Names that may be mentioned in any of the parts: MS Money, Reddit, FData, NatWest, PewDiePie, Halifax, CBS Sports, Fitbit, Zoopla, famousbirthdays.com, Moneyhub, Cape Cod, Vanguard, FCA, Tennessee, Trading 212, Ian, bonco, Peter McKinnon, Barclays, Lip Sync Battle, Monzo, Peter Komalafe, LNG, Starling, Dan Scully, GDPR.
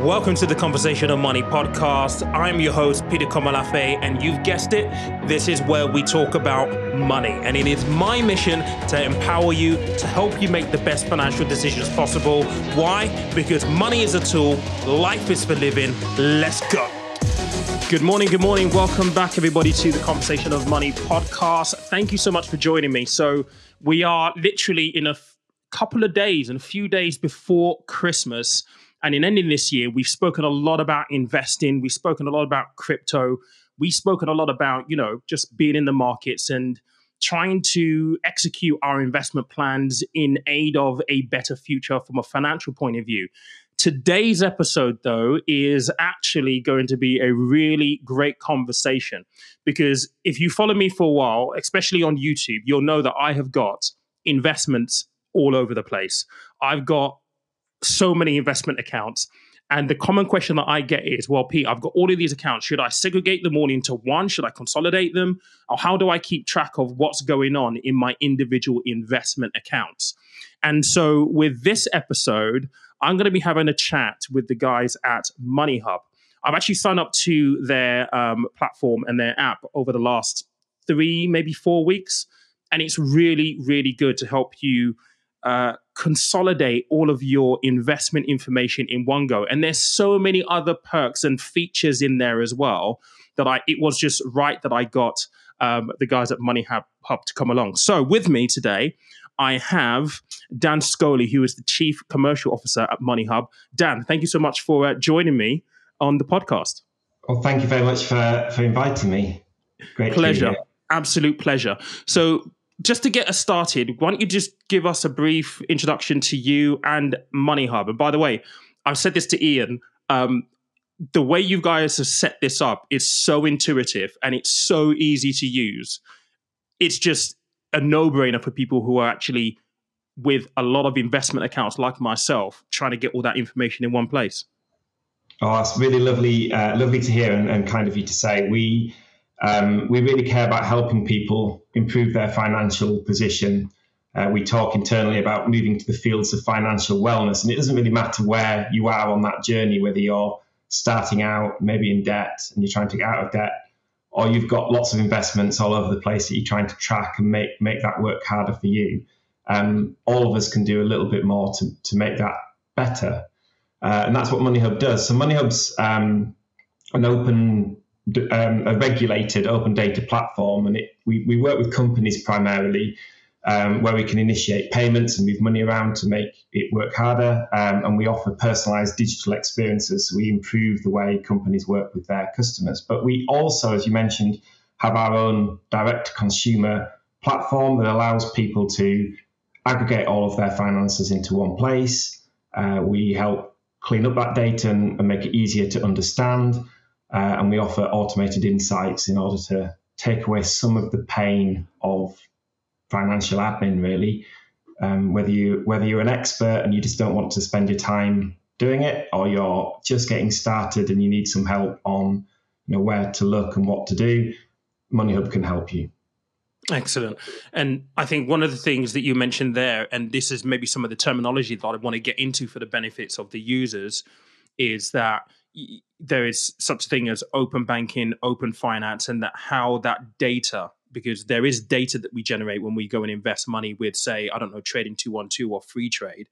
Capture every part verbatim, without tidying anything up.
Welcome to the Conversational Money Podcast. I'm your host, Peter Komalafe, and you've guessed it, this is where we talk about money. And it is my mission to empower you, to help you make the best financial decisions possible. Why? Because money is a tool, life is for living. Let's go. Good morning, good morning. Welcome back, everybody, to the Conversation of Money Podcast. Thank you so much for joining me. So we are literally in a couple of days and a few days before Christmas. And in ending this year, we've spoken a lot about investing. We've spoken a lot about crypto. We've spoken a lot about, you know, just being in the markets and trying to execute our investment plans in aid of a better future from a financial point of view. Today's episode, though, is actually going to be a really great conversation, because if you follow me for a while, especially on YouTube, you'll know that I have got investments all over the place. I've got so many investment accounts. And the common question that I get is, well, Pete, I've got all of these accounts. Should I segregate them all into one? Should I consolidate them? Or how do I keep track of what's going on in my individual investment accounts? And so with this episode, I'm going to be having a chat with the guys at Moneyhub. I've actually signed up to their um, platform and their app over the last three, maybe four weeks. And it's really, really good to help you Uh, consolidate all of your investment information in one go. And there's so many other perks and features in there as well that I it was just right that I got um, the guys at Moneyhub to come along. So with me today, I have Dan Scully, who is the Chief Commercial Officer at Moneyhub. Dan, thank you so much for uh, joining me on the podcast. Well, thank you very much for, for inviting me. Great pleasure. Absolute pleasure. So just to get us started, why don't you just give us a brief introduction to you and Moneyhub? And by the way, I've said this to Ian, um, the way you guys have set this up is so intuitive and it's so easy to use. It's just a no-brainer for people who are actually with a lot of investment accounts like myself, trying to get all that information in one place. Oh, that's really lovely, uh, lovely to hear and, and kind of you to say. We... Um, we really care about helping people improve their financial position. Uh, we talk internally about moving to the fields of financial wellness, and it doesn't really matter where you are on that journey, whether you're starting out maybe in debt and you're trying to get out of debt, or you've got lots of investments all over the place that you're trying to track and make, make that work harder for you. Um, all of us can do a little bit more to, to make that better. Uh, and that's what Moneyhub does. So Moneyhub's um, an open... Um, a regulated open data platform, and it, we, we work with companies primarily um, where we can initiate payments and move money around to make it work harder, um, and we offer personalized digital experiences, so we improve the way companies work with their customers. But we also, as you mentioned, have our own direct consumer platform that allows people to aggregate all of their finances into one place. Uh, we help clean up that data and, and make it easier to understand. Uh, and we offer automated insights in order to take away some of the pain of financial admin, really. Um, whether you, whether you're an expert and you just don't want to spend your time doing it, or you're just getting started and you need some help on, you know, where to look and what to do, Moneyhub can help you. Excellent. And I think one of the things that you mentioned there, and this is maybe some of the terminology that I want to get into for the benefits of the users, is that there is such a thing as open banking, open finance, and that how that data, because there is data that we generate when we go and invest money with, say, I don't know, Trading two twelve or Freetrade.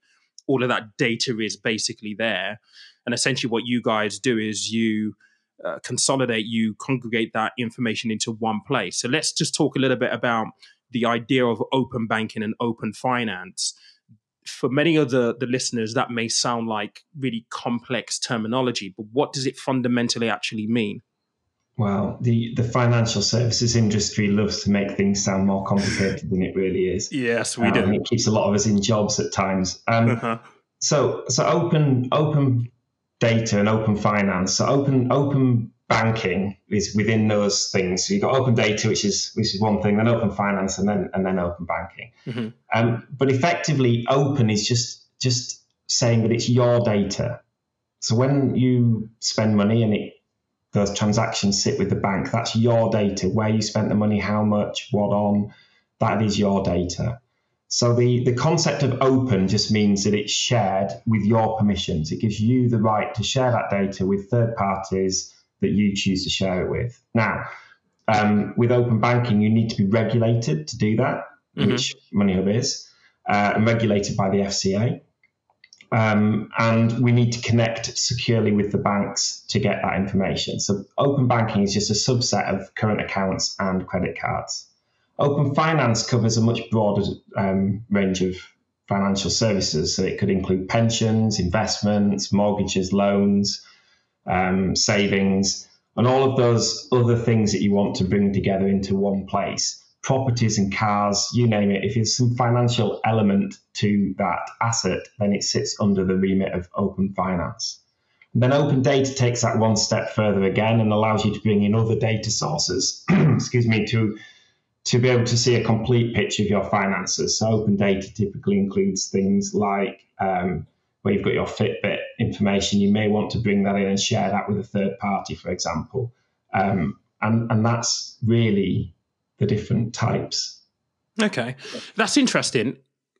All of that data is basically there. And essentially what you guys do is you uh, consolidate, you congregate that information into one place. So let's just talk a little bit about the idea of open banking and open finance. For many of the, the listeners, that may sound like really complex terminology, but what does it fundamentally actually mean? Well, the, the financial services industry loves to make things sound more complicated than it really is. Yes, we um, do. It keeps a lot of us in jobs at times. Um, uh-huh. So, so open open data and open finance. So, open open banking is within those things. So, you've got open data, which is which is one thing, then open finance, and then and then open banking. Mm-hmm. Um, but effectively, open is just just saying that it's your data. So, when you spend money and it those transactions sit with the bank, that's your data, where you spent the money, how much, what on, that is your data. So the, the concept of open just means that it's shared with your permissions. It gives you the right to share that data with third parties that you choose to share it with. Now, um, with open banking, you need to be regulated to do that, mm-hmm. which Moneyhub is, uh, and regulated by the F C A. Um, and we need to connect securely with the banks to get that information. So open banking is just a subset of current accounts and credit cards. Open finance covers a much broader um, range of financial services. So it could include pensions, investments, mortgages, loans, um, savings, and all of those other things that you want to bring together into one place. Properties and cars, you name it. If there's some financial element to that asset, then it sits under the remit of open finance. And then open data takes that one step further again and allows you to bring in other data sources, excuse me, to, to be able to see a complete picture of your finances. So open data typically includes things like um, where you've got your Fitbit information. You may want to bring that in and share that with a third party, for example. Um, and, and that's really the different types. Okay, that's interesting.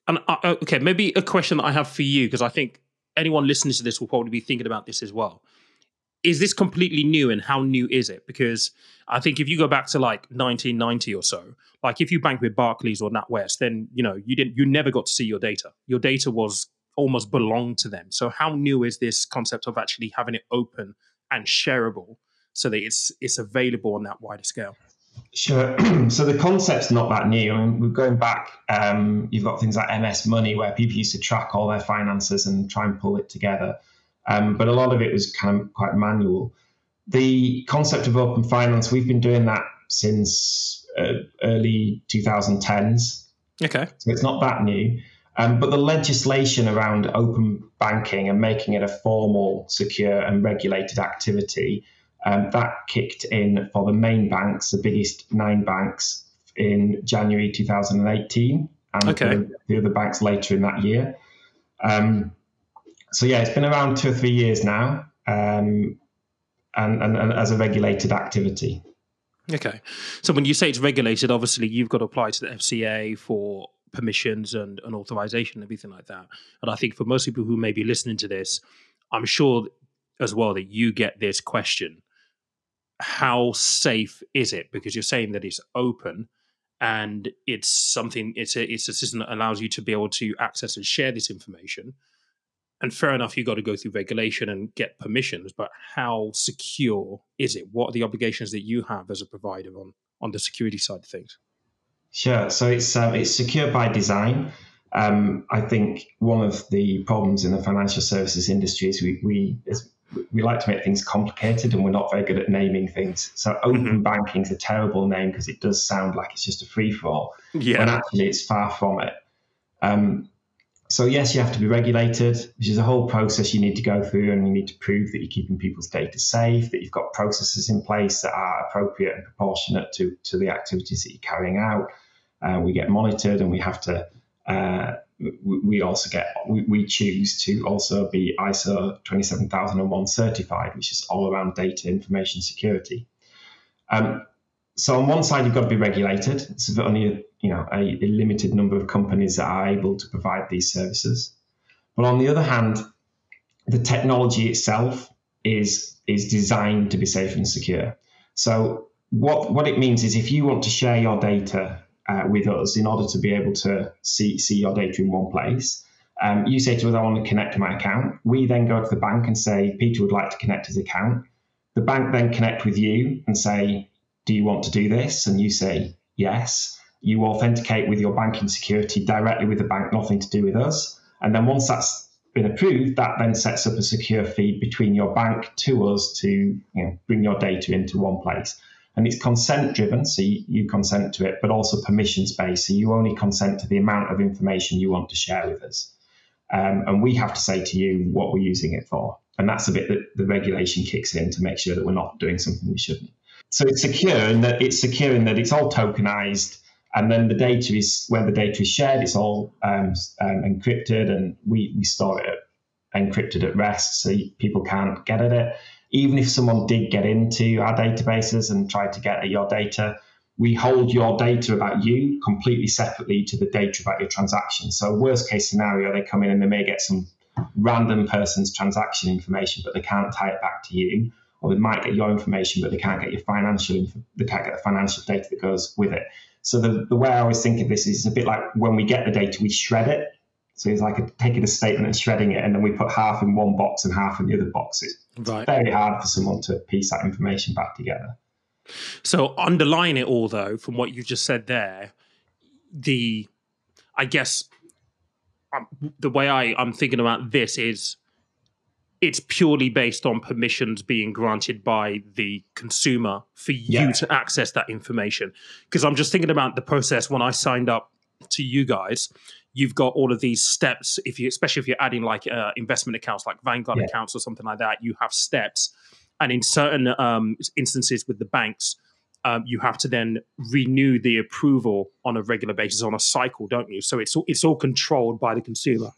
And I, okay, maybe a question that I have for you, because I think anyone listening to this will probably be thinking about this as well. Is this completely new, and how new is it? Because I think if you go back to like nineteen ninety or so, like if you bank with Barclays or NatWest, then you know you didn't, you never got to see your data. Your data was almost belonged to them. So how new is this concept of actually having it open and shareable so that it's it's available on that wider scale? Sure. So the concept's not that new. I mean, we're going back, um, you've got things like M S Money, where people used to track all their finances and try and pull it together. Um, but a lot of it was kind of quite manual. The concept of open finance, we've been doing that since uh, early twenty tens. Okay. So it's not that new. Um, but the legislation around open banking and making it a formal, secure and regulated activity, Um, that kicked in for the main banks, the biggest nine banks, in January two thousand eighteen, and okay. the, the other banks later in that year. Um, so yeah, it's been around two or three years now, um, and, and, and as a regulated activity. Okay, so when you say it's regulated, obviously you've got to apply to the F C A for permissions and, and authorization and everything like that. And I think for most people who may be listening to this, I'm sure as well that you get this question. How safe is it? Because you're saying that it's open and it's something, it's a, it's a system that allows you to be able to access and share this information. And fair enough, you've got to go through regulation and get permissions, but how secure is it? What are the obligations that you have as a provider on, on the security side of things? Sure. So it's, um, it's secure by design. Um, I think one of the problems in the financial services industry is we, we is we like to make things complicated, and we're not very good at naming things. So open mm-hmm. banking is a terrible name because it does sound like it's just a free-for-all, yeah. and actually it's far from it. Um, so yes, you have to be regulated, which is a whole process you need to go through, and you need to prove that you're keeping people's data safe, that you've got processes in place that are appropriate and proportionate to, to the activities that you're carrying out. Uh, we get monitored, and we have to... Uh, we also get, we, we choose to also be I S O twenty-seven thousand one certified, which is all around data information security. Um, so on one side, you've got to be regulated. It's only a, you know, a, a limited number of companies that are able to provide these services. But on the other hand, the technology itself is, is designed to be safe and secure. So what, what it means is if you want to share your data Uh, with us in order to be able to see, see your data in one place. Um, you say to us, I want to connect to my account. We then go to the bank and say, Peter would like to connect his account. The bank then connect with you and say, do you want to do this? And you say, yes. You authenticate with your banking security directly with the bank, nothing to do with us. And then once that's been approved, that then sets up a secure feed between your bank to us to you know, bring your data into one place. And it's consent driven, so you, you consent to it, but also permissions based. So you only consent to the amount of information you want to share with us. Um, and we have to say to you what we're using it for. And that's the bit that the regulation kicks in to make sure that we're not doing something we shouldn't. So it's secure in that it's secure in that it's all tokenized. And then the data is where the data is shared, it's all um, um, encrypted, and we, we store it at, encrypted at rest, so people can't get at it. Even if someone did get into our databases and tried to get at your data, we hold your data about you completely separately to the data about your transaction. So worst case scenario, they come in and they may get some random person's transaction information, but they can't tie it back to you, or they might get your information, but they can't get your financial info, they can't get the financial data that goes with it. So the, the way I always think of this is a bit like when we get the data, we shred it. So it's like a, taking a statement and shredding it, and then we put half in one box and half in the other box. It's right. very hard for someone to piece that information back together. So underlying it all, though, from what you just said there, the, I guess, um, the way I, I'm thinking about this is it's purely based on permissions being granted by the consumer for you yeah. to access that information. Because I'm just thinking about the process when I signed up to you guys. You've got all of these steps, if you, especially if you're adding like uh, investment accounts, like Vanguard yeah. accounts or something like that, you have steps. And in certain um, instances with the banks, um, you have to then renew the approval on a regular basis, on a cycle, don't you? So it's all, it's all controlled by the consumer.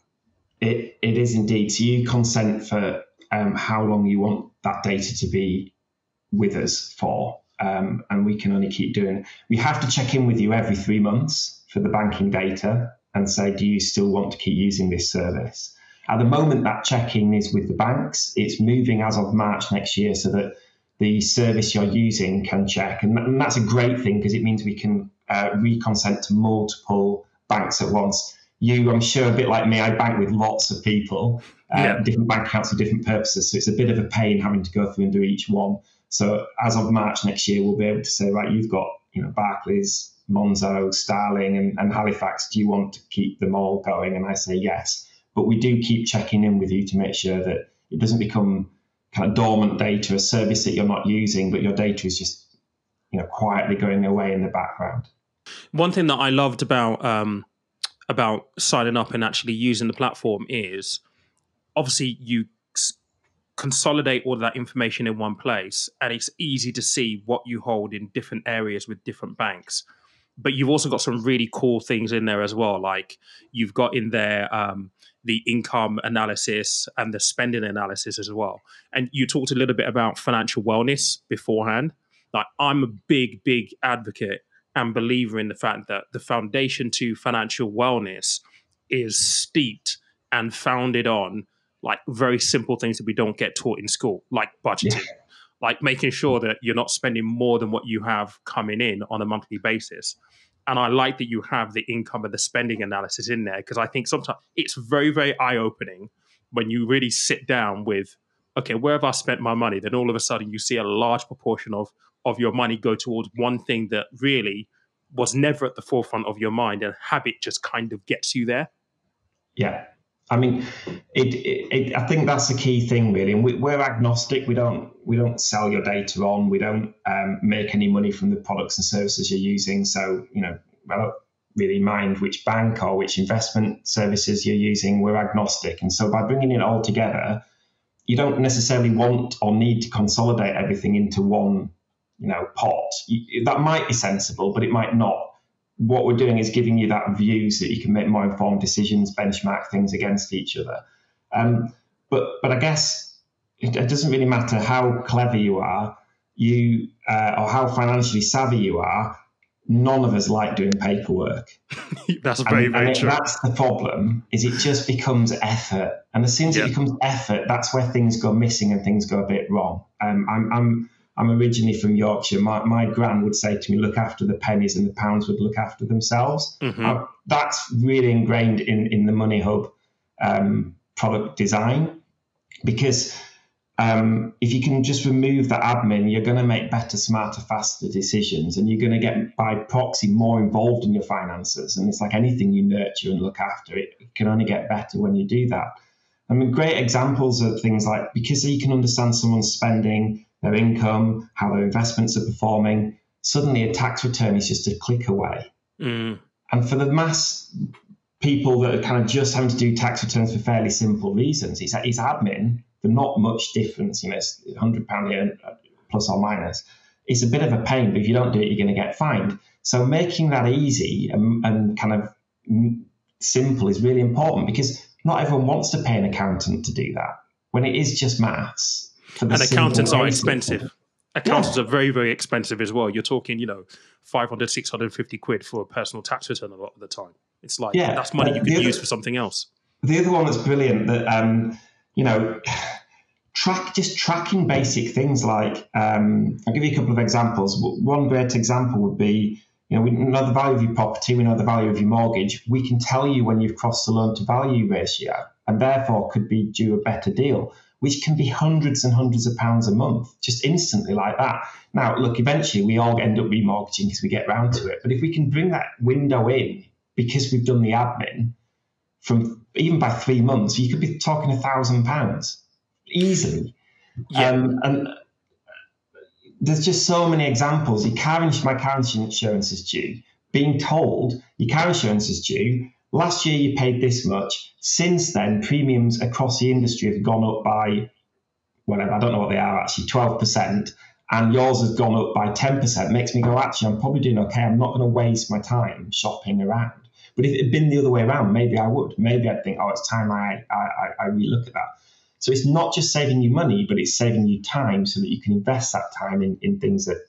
It, it is indeed. So you consent for um, how long you want that data to be with us for. Um, and we can only keep doing it. We have to check in with you every three months for the banking data and say, do you still want to keep using this service? At the moment, that check-in is with the banks. It's moving as of March next year so that the service you're using can check. And, and that's a great thing because it means we can uh, reconsent to multiple banks at once. You, I'm sure, a bit like me, I bank with lots of people, uh, yeah. different bank accounts for different purposes. So it's a bit of a pain having to go through and do each one. So as of March next year, we'll be able to say, right, you've got you know, Barclays, Monzo, Starling and, and Halifax, do you want to keep them all going? And I say yes. But we do keep checking in with you to make sure that it doesn't become kind of dormant data, a service that you're not using, but your data is just you know quietly going away in the background. One thing that I loved about um, about signing up and actually using the platform is obviously you consolidate all of that information in one place, and it's easy to see what you hold in different areas with different banks. But you've also got some really cool things in there as well. Like you've got in there um, the income analysis and the spending analysis as well. And you talked a little bit about financial wellness beforehand. Like I'm a big, big advocate and believer in the fact that the foundation to financial wellness is steeped and founded on like very simple things that we don't get taught in school, like budgeting. Yeah. Like making sure that you're not spending more than what you have coming in on a monthly basis. And I like that you have the income and the spending analysis in there because I think sometimes it's very, very eye-opening when you really sit down with, okay, where have I spent my money? Then all of a sudden you see a large proportion of, of your money go towards one thing that really was never at the forefront of your mind, and habit just kind of gets you there. Yeah. I mean, it, it, it, I think that's the key thing, really. And we, we're agnostic. We don't we don't sell your data on. We don't um, make any money from the products and services you're using. So, you know, I don't really mind which bank or which investment services you're using. We're agnostic. And so by bringing it all together, you don't necessarily want or need to consolidate everything into one, you know, pot. You, that might be sensible, but it might not. What we're doing is giving you that view so that you can make more informed decisions, benchmark things against each other. Um, but but I guess it, it doesn't really matter how clever you are, you uh, or how financially savvy you are. None of us like doing paperwork. That's and, very very and it, true. That's the problem. Is it just becomes effort, and as soon as yeah. it becomes effort, that's where things go missing and things go a bit wrong. Um, I'm. I'm I'm originally from Yorkshire. My, my gran would say to me, look after the pennies and the pounds would look after themselves. Mm-hmm. I, that's really ingrained in, in the Moneyhub um, product design, because um, if you can just remove the admin, you're going to make better, smarter, faster decisions, and you're going to get, by proxy, more involved in your finances. And it's like anything you nurture and look after, it, it can only get better when you do that. I mean, great examples of things like, because you can understand someone's spending, their income, how their investments are performing, suddenly a tax return is just a click away. Mm. And for the mass people that are kind of just having to do tax returns for fairly simple reasons, it's, it's admin, but not much difference, you know, it's one hundred pounds here plus or minus. It's a bit of a pain, but if you don't do it, you're going to get fined. So making that easy and, and kind of simple is really important, because not everyone wants to pay an accountant to do that when it is just maths. And accountants are expensive. accountants yeah. are very, very expensive as well. You're talking, you know, five hundred, six hundred fifty quid for a personal tax return a lot of the time. It's like, yeah. that's money you uh, could use other, for something else. The other one that's brilliant that, um, you know, track just tracking basic things like, um, I'll give you a couple of examples. One great example would be, you know, we know the value of your property, we know the value of your mortgage. We can tell you when you've crossed the loan to value ratio and therefore could be due a better deal, which can be hundreds and hundreds of pounds a month, just instantly like that. Now, look, eventually we all end up remortgaging because we get round to it. But if we can bring that window in because we've done the admin from even by three months, you could be talking a thousand pounds easily. Yeah. Um, and there's just so many examples. Your car insurance, my car insurance is due. Being told your car insurance is due. Last year you paid this much. Since then, premiums across the industry have gone up by, whatever, I don't know what they are actually, twelve percent. And yours has gone up by ten percent. Makes me go, actually, I'm probably doing okay. I'm not going to waste my time shopping around. But if it had been the other way around, maybe I would. Maybe I'd think, oh, it's time I, I, I, I relook at that. So it's not just saving you money, but it's saving you time so that you can invest that time in, in things that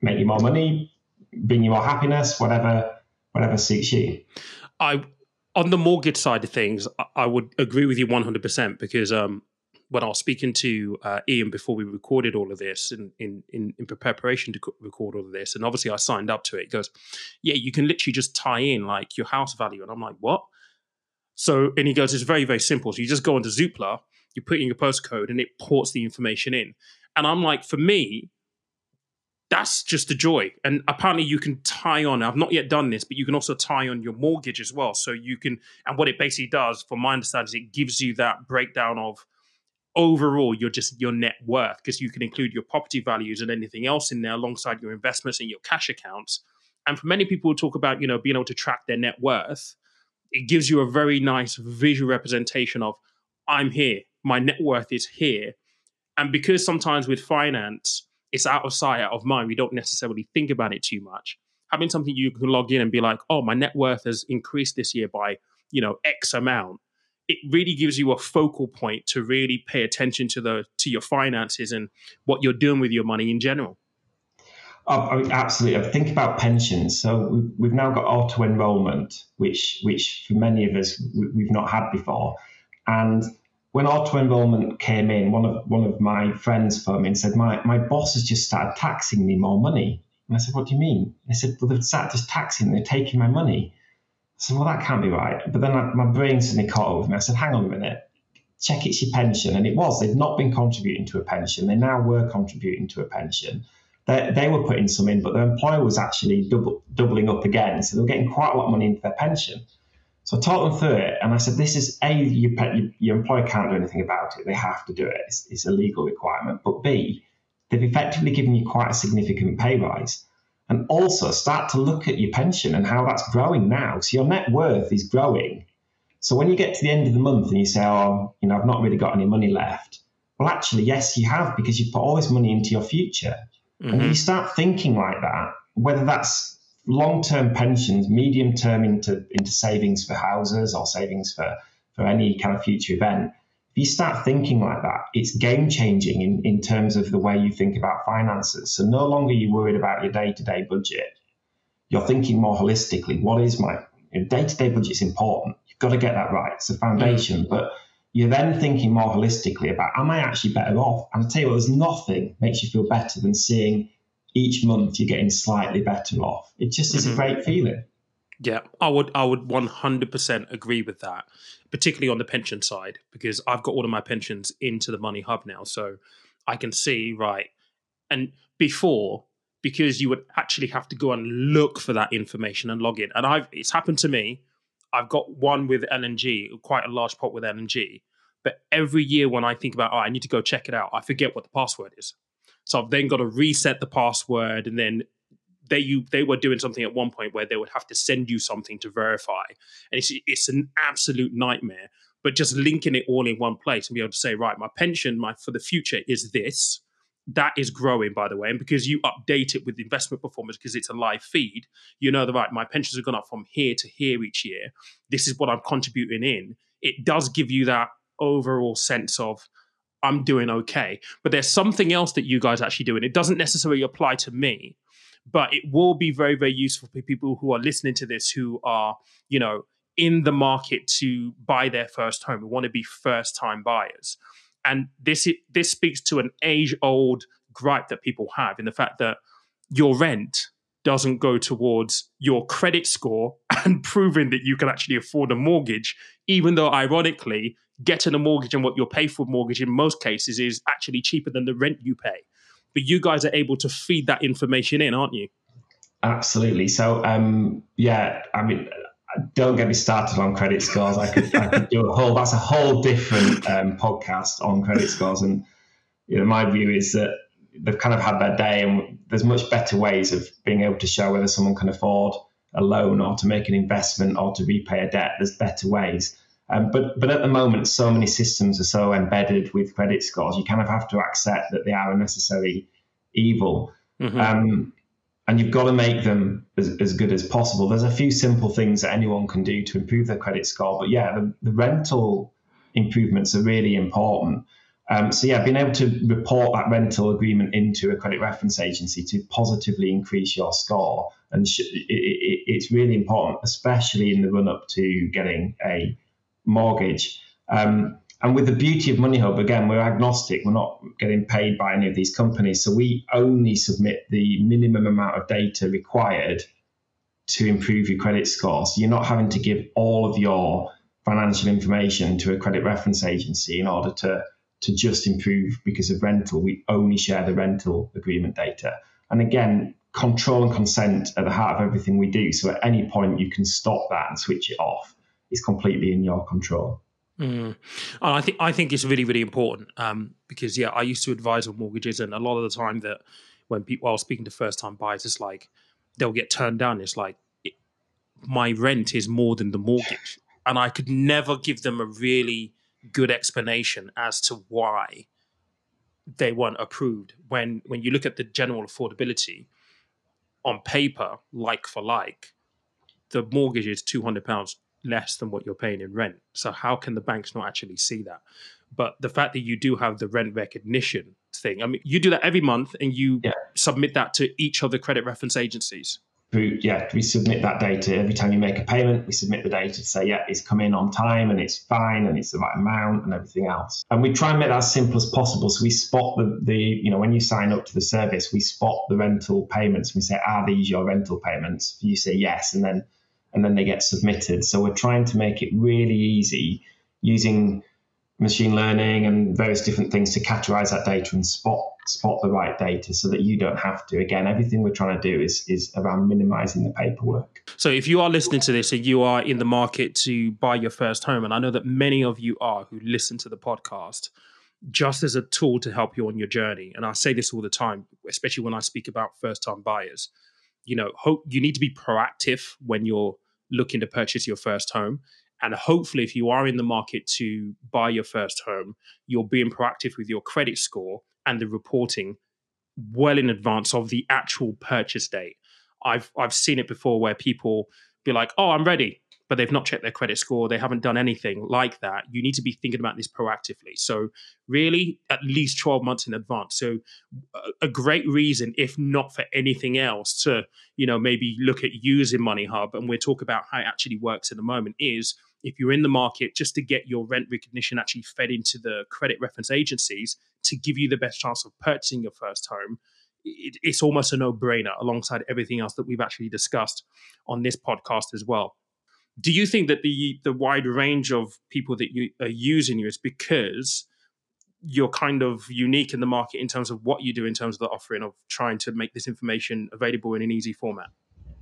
make you more money, bring you more happiness, whatever whatever suits you. I on the mortgage side of things, I would agree with you one hundred percent because um, when I was speaking to uh, Ian before we recorded all of this in, in, in, in preparation to record all of this, and obviously I signed up to it, he goes, yeah, you can literally just tie in like your house value. And I'm like, what? So, and he goes, it's very, very simple. So you just go onto Zoopla, you put in your postcode and it ports the information in. And I'm like, for me, that's just the joy. And apparently you can tie on, I've not yet done this, but you can also tie on your mortgage as well. So you can, and what it basically does, from my understanding, is it gives you that breakdown of overall, your just your net worth, because you can include your property values and anything else in there alongside your investments and your cash accounts. And for many people who talk about, you know, being able to track their net worth, it gives you a very nice visual representation of, I'm here. My net worth is here. And because sometimes with finance, it's out of sight, out of mind. We don't necessarily think about it too much. Having something you can log in and be like, oh, my net worth has increased this year by, you know, X amount. It really gives you a focal point to really pay attention to the to your finances and what you're doing with your money in general. Oh, I mean, absolutely. Think about pensions. So we've, we've now got auto enrollment, which, which for many of us, we've not had before. And when auto enrollment came in, one of one of my friends phoned me and said, my, my boss has just started taxing me more money. And I said, what do you mean? They said, well, they've started just taxing me, they're taking my money. I said, well, that can't be right. But then I, my brain suddenly caught up with me. I said, hang on a minute, check it's your pension. And it was, they'd not been contributing to a pension. They now were contributing to a pension. They, they were putting some in, but their employer was actually double, doubling up again. So they were getting quite a lot of money into their pension. So I taught them through it, and I said, this is A, your, your employer can't do anything about it. They have to do it. It's, it's a legal requirement. But B, they've effectively given you quite a significant pay rise. And also start to look at your pension and how that's growing now. So your net worth is growing. So when you get to the end of the month and you say, oh, you know, I've not really got any money left. Well, actually, yes, you have, because you've put all this money into your future. Mm-hmm. And if you start thinking like that, whether that's long-term pensions, medium-term into, into savings for houses or savings for, for any kind of future event. If you start thinking like that, it's game-changing in, in terms of the way you think about finances. So no longer are you worried about your day-to-day budget. You're thinking more holistically. What is my your day-to-day budget is important. You've got to get that right. It's the foundation. Mm-hmm. But you're then thinking more holistically about, am I actually better off? And I tell you what, there's nothing makes you feel better than seeing each month you're getting slightly better off. It just is mm-hmm. a great feeling. Yeah, I would I would one hundred percent agree with that, particularly on the pension side, because I've got all of my pensions into the Money Hub now. So I can see, right. And before, because you would actually have to go and look for that information and log in. And I've it's happened to me. I've got one with L N G, quite a large pot with L N G. But every year when I think about, oh, I need to go check it out, I forget what the password is. So I've then got to reset the password, and then they you they were doing something at one point where they would have to send you something to verify, and it's it's an absolute nightmare. But just linking it all in one place and be able to say, right, my pension, my for the future is this, that is growing, by the way, and because you update it with investment performance because it's a live feed, you know that right, my pensions have gone up from here to here each year. This is what I'm contributing in. It does give you that overall sense of, I'm doing okay. But there's something else that you guys actually do, and it doesn't necessarily apply to me, but it will be very, very useful for people who are listening to this, who are, you know, in the market to buy their first home, who want to be first-time buyers. And this this speaks to an age-old gripe that people have, in the fact that your rent doesn't go towards your credit score and proving that you can actually afford a mortgage, even though, ironically, getting a mortgage and what you'll pay for a mortgage in most cases is actually cheaper than the rent you pay. But you guys are able to feed that information in, aren't you? Absolutely. So, um, yeah, I mean, don't get me started on credit scores. I could, I could do a whole, that's a whole different um, podcast on credit scores. And you know, my view is that they've kind of had their day, and there's much better ways of being able to show whether someone can afford a loan or to make an investment or to repay a debt. There's better ways. Um, but but at the moment, so many systems are so embedded with credit scores, you kind of have to accept that they are a necessary evil. Mm-hmm. Um, and you've got to make them as, as good as possible. There's a few simple things that anyone can do to improve their credit score. But yeah, the, the rental improvements are really important. Um, so yeah, being able to report that rental agreement into a credit reference agency to positively increase your score, and sh- it, it, it's really important, especially in the run-up to getting a mortgage. Um, and with the beauty of Moneyhub, again, we're agnostic. We're not getting paid by any of these companies, so we only submit the minimum amount of data required to improve your credit score. So you're not having to give all of your financial information to a credit reference agency in order to to just improve because of rental. We only share the rental agreement data. And again, control and consent are the heart of everything we do. So at any point you can stop that and switch it off. It's completely in your control. Mm. I think I think it's really, really important um, because, yeah, I used to advise on mortgages, and a lot of the time that when people are speaking to first-time buyers, it's like they'll get turned down. It's like, it, my rent is more than the mortgage. And I could never give them a really good explanation as to why they weren't approved. When when you look at the general affordability on paper, like for like, the mortgage is two hundred pounds less than what you're paying in rent. So how can the banks not actually see that? But the fact that you do have the rent recognition thing, I mean, you do that every month, and you yeah. submit that to each of the credit reference agencies. Yeah, we submit that data every time you make a payment. We submit the data to say, yeah, it's come in on time and it's fine and it's the right amount and everything else. And we try and make that as simple as possible. So we spot the, the you know, when you sign up to the service, we spot the rental payments. We say, are these your rental payments? You say yes, and then and then they get submitted. So we're trying to make it really easy using machine learning and various different things to categorize that data and spot spot the right data so that you don't have to. Again, everything we're trying to do is is around minimizing the paperwork. So if you are listening to this and you are in the market to buy your first home, and I know that many of you are who listen to the podcast, just as a tool to help you on your journey. And I say this all the time, especially when I speak about first-time buyers, you know, hope you need to be proactive when you're looking to purchase your first home. And hopefully if you are in the market to buy your first home, you're being proactive with your credit score and the reporting well in advance of the actual purchase date. I've I've seen it before where people be like, oh, I'm ready, but they've not checked their credit score. They haven't done anything like that. You need to be thinking about this proactively. So really at least twelve months in advance. So a great reason, if not for anything else, to, you know, maybe look at using Moneyhub, and we'll talk about how it actually works in a moment, is if you're in the market, just to get your rent recognition actually fed into the credit reference agencies to give you the best chance of purchasing your first home, it, it's almost a no-brainer alongside everything else that we've actually discussed on this podcast as well. Do you think that the the wide range of people that you are using you is because you're kind of unique in the market in terms of what you do, in terms of the offering of trying to make this information available in an easy format?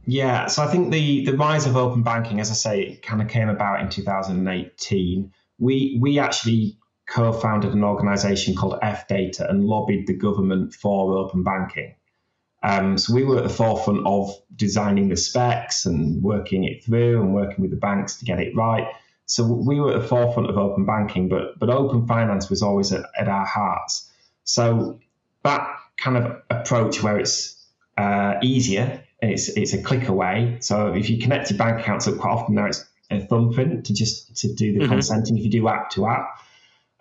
Yeah, so I think the, the rise of open banking, as I say, kind of came about in two thousand eighteen. We we actually co-founded an organisation called FData and lobbied the government for open banking. Um, so we were at the forefront of designing the specs and working it through and working with the banks to get it right. So we were at the forefront of open banking, but but open finance was always at, at our hearts. So that kind of approach where it's uh, easier. It's it's a click away. So if you connect your bank accounts up, quite often now it's a thumbprint to just to do the mm-hmm. consenting if you do app to app.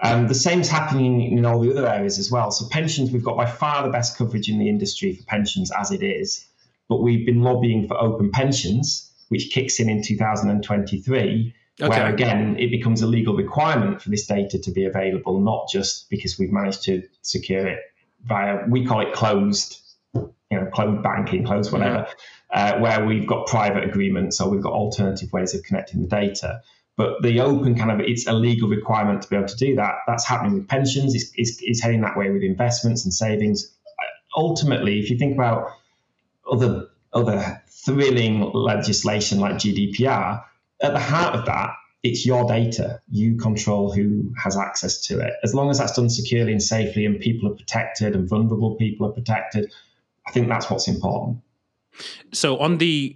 Um, the same's happening in all the other areas as well. So pensions, we've got by far the best coverage in the industry for pensions as it is, but we've been lobbying for open pensions, which kicks in in two thousand twenty-three, okay, where again, it becomes a legal requirement for this data to be available, not just because we've managed to secure it via, we call it closed, you know, closed banking, closed whatever, yeah. uh, where we've got private agreements or we've got alternative ways of connecting the data. But the open kind of, it's a legal requirement to be able to do that. That's happening with pensions. It's, it's, it's heading that way with investments and savings. Ultimately, if you think about other, other thrilling legislation like G D P R, at the heart of that, it's your data. You control who has access to it. As long as that's done securely and safely and people are protected and vulnerable people are protected, I think that's what's important. So on the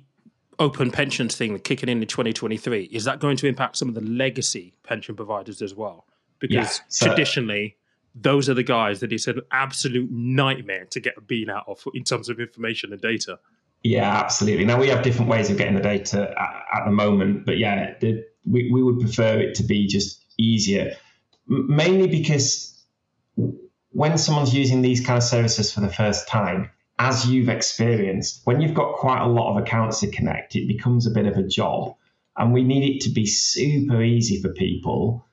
open pensions thing that kicking in in twenty twenty-three, is that going to impact some of the legacy pension providers as well? Because yeah, so traditionally, those are the guys that it's an absolute nightmare to get a bean out of in terms of information and data. Yeah, absolutely. Now, we have different ways of getting the data at, at the moment, but yeah, the, we, we would prefer it to be just easier, M- mainly because when someone's using these kind of services for the first time, as you've experienced, when you've got quite a lot of accounts to connect, it becomes a bit of a job, and we need it to be super easy for people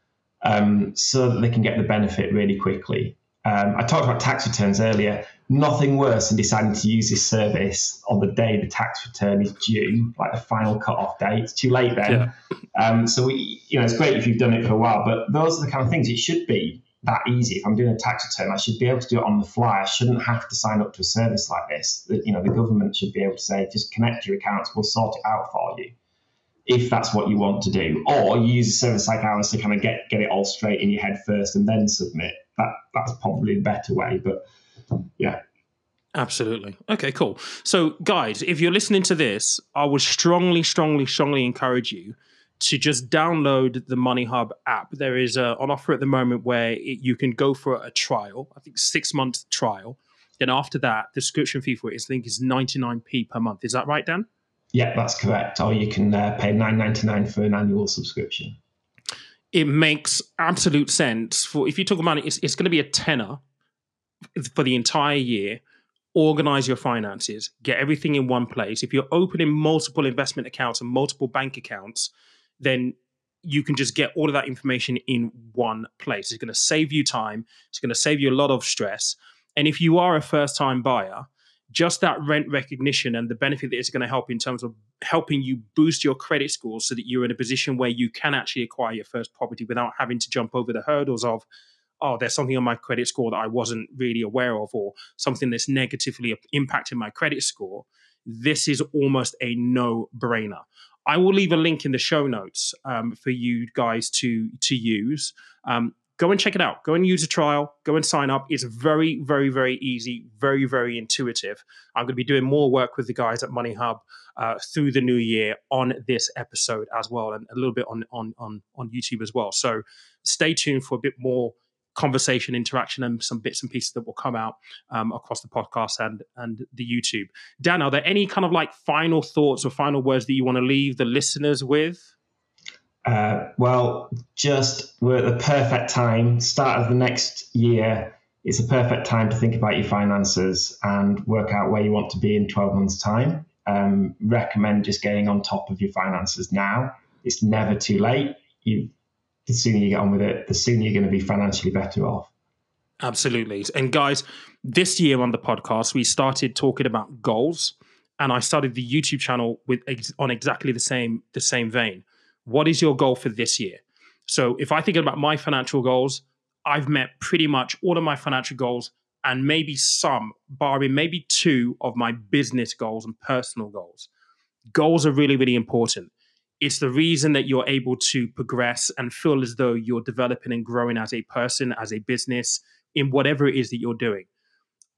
um, so that they can get the benefit really quickly. Um, I talked about tax returns earlier. Nothing worse than deciding to use this service on the day the tax return is due, like the final cut-off date. It's too late then. Yeah. Um, so we, you know, it's great if you've done it for a while, but those are the kind of things it should be that easy. If I'm doing a tax return, I should be able to do it on the fly. I shouldn't have to sign up to a service like this. You know, the government should be able to say, just connect your accounts, we'll sort it out for you, if that's what you want to do. Or you use a service like ours to kind of get, get it all straight in your head first and then submit. That that's probably a better way, but yeah. Absolutely. Okay, cool. So guys, if you're listening to this, I would strongly, strongly, strongly encourage you to just download the Moneyhub app. There is a, an offer at the moment where it, you can go for a trial, I think six-month trial. Then after that, the subscription fee for it is, I think, is ninety-nine p per month. Is that right, Dan? Yeah, that's correct. Or you can uh, pay nine ninety-nine for an annual subscription. It makes absolute sense. For if you talk about it, it's, it's going to be a tenner for the entire year. Organize your finances, get everything in one place. If you're opening multiple investment accounts and multiple bank accounts, then you can just get all of that information in one place. It's going to save you time. It's going to save you a lot of stress. And if you are a first-time buyer, just that rent recognition and the benefit that it's going to help in terms of helping you boost your credit score so that you're in a position where you can actually acquire your first property without having to jump over the hurdles of, oh, there's something on my credit score that I wasn't really aware of, or something that's negatively impacting my credit score. This is almost a no-brainer. I will leave a link in the show notes um, for you guys to, to use. Um, go and check it out. Go and use a trial. Go and sign up. It's very, very, very easy, very, very intuitive. I'm going to be doing more work with the guys at Moneyhub uh, through the new year on this episode as well, and a little bit on, on, on, on YouTube as well. So stay tuned for a bit more conversation, interaction, and some bits and pieces that will come out um, across the podcast and and the YouTube. Dan, are there any kind of like final thoughts or final words that you want to leave the listeners with? Uh, well, just we're at the perfect time. Start of the next year. It's a perfect time to think about your finances and work out where you want to be in twelve months' time. Um, recommend just getting on top of your finances now. It's never too late. You The sooner you get on with it, the sooner you're going to be financially better off. Absolutely. And guys, this year on the podcast, we started talking about goals, and I started the YouTube channel with on exactly the same the same vein. What is your goal for this year? So if I think about my financial goals, I've met pretty much all of my financial goals, and maybe some, barring maybe two, of my business goals and personal goals. Goals are really, really important. It's the reason that you're able to progress and feel as though you're developing and growing as a person, as a business, in whatever it is that you're doing.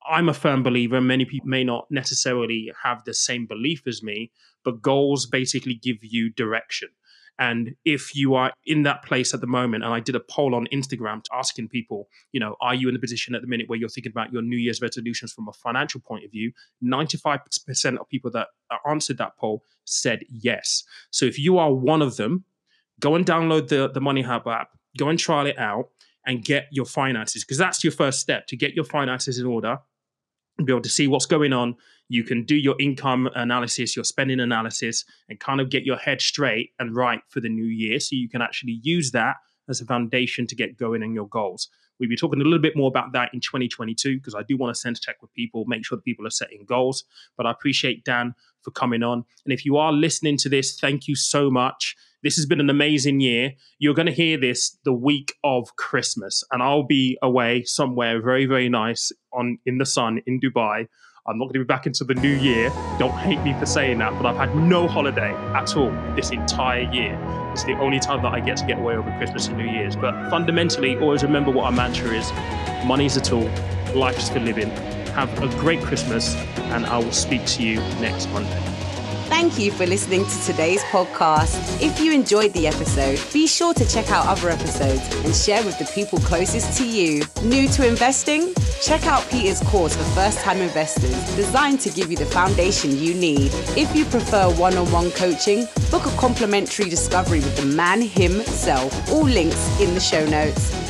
I'm a firm believer, many people may not necessarily have the same belief as me, but goals basically give you direction. And if you are in that place at the moment, and I did a poll on Instagram asking people, you know, are you in a position at the minute where you're thinking about your New Year's resolutions from a financial point of view? ninety-five percent of people that answered that poll said yes. So if you are one of them, go and download the, the Moneyhub app, go and trial it out, and get your finances, because that's your first step, to get your finances in order and be able to see what's going on. You can do your income analysis, your spending analysis, and kind of get your head straight and right for the new year, so you can actually use that as a foundation to get going in your goals. We'll be talking a little bit more about that in twenty twenty-two, because I do want to sense check with people, make sure that people are setting goals. But I appreciate Dan for coming on. And if you are listening to this, thank you so much. This has been an amazing year. You're going to hear this the week of Christmas, and I'll be away somewhere very, very nice on in the sun in Dubai. I'm not going to be back until the new year. Don't hate me for saying that, but I've had no holiday at all this entire year. It's the only time that I get to get away over Christmas and New Year's. But fundamentally, always remember what our mantra is. Money's a tool. Life's for living. Have a great Christmas, and I will speak to you next Monday. Thank you for listening to today's podcast. If you enjoyed the episode, be sure to check out other episodes and share with the people closest to you. New to investing? Check out Peter's course for first-time investors, designed to give you the foundation you need. If you prefer one-on-one coaching, book a complimentary discovery with the man himself. All links in the show notes.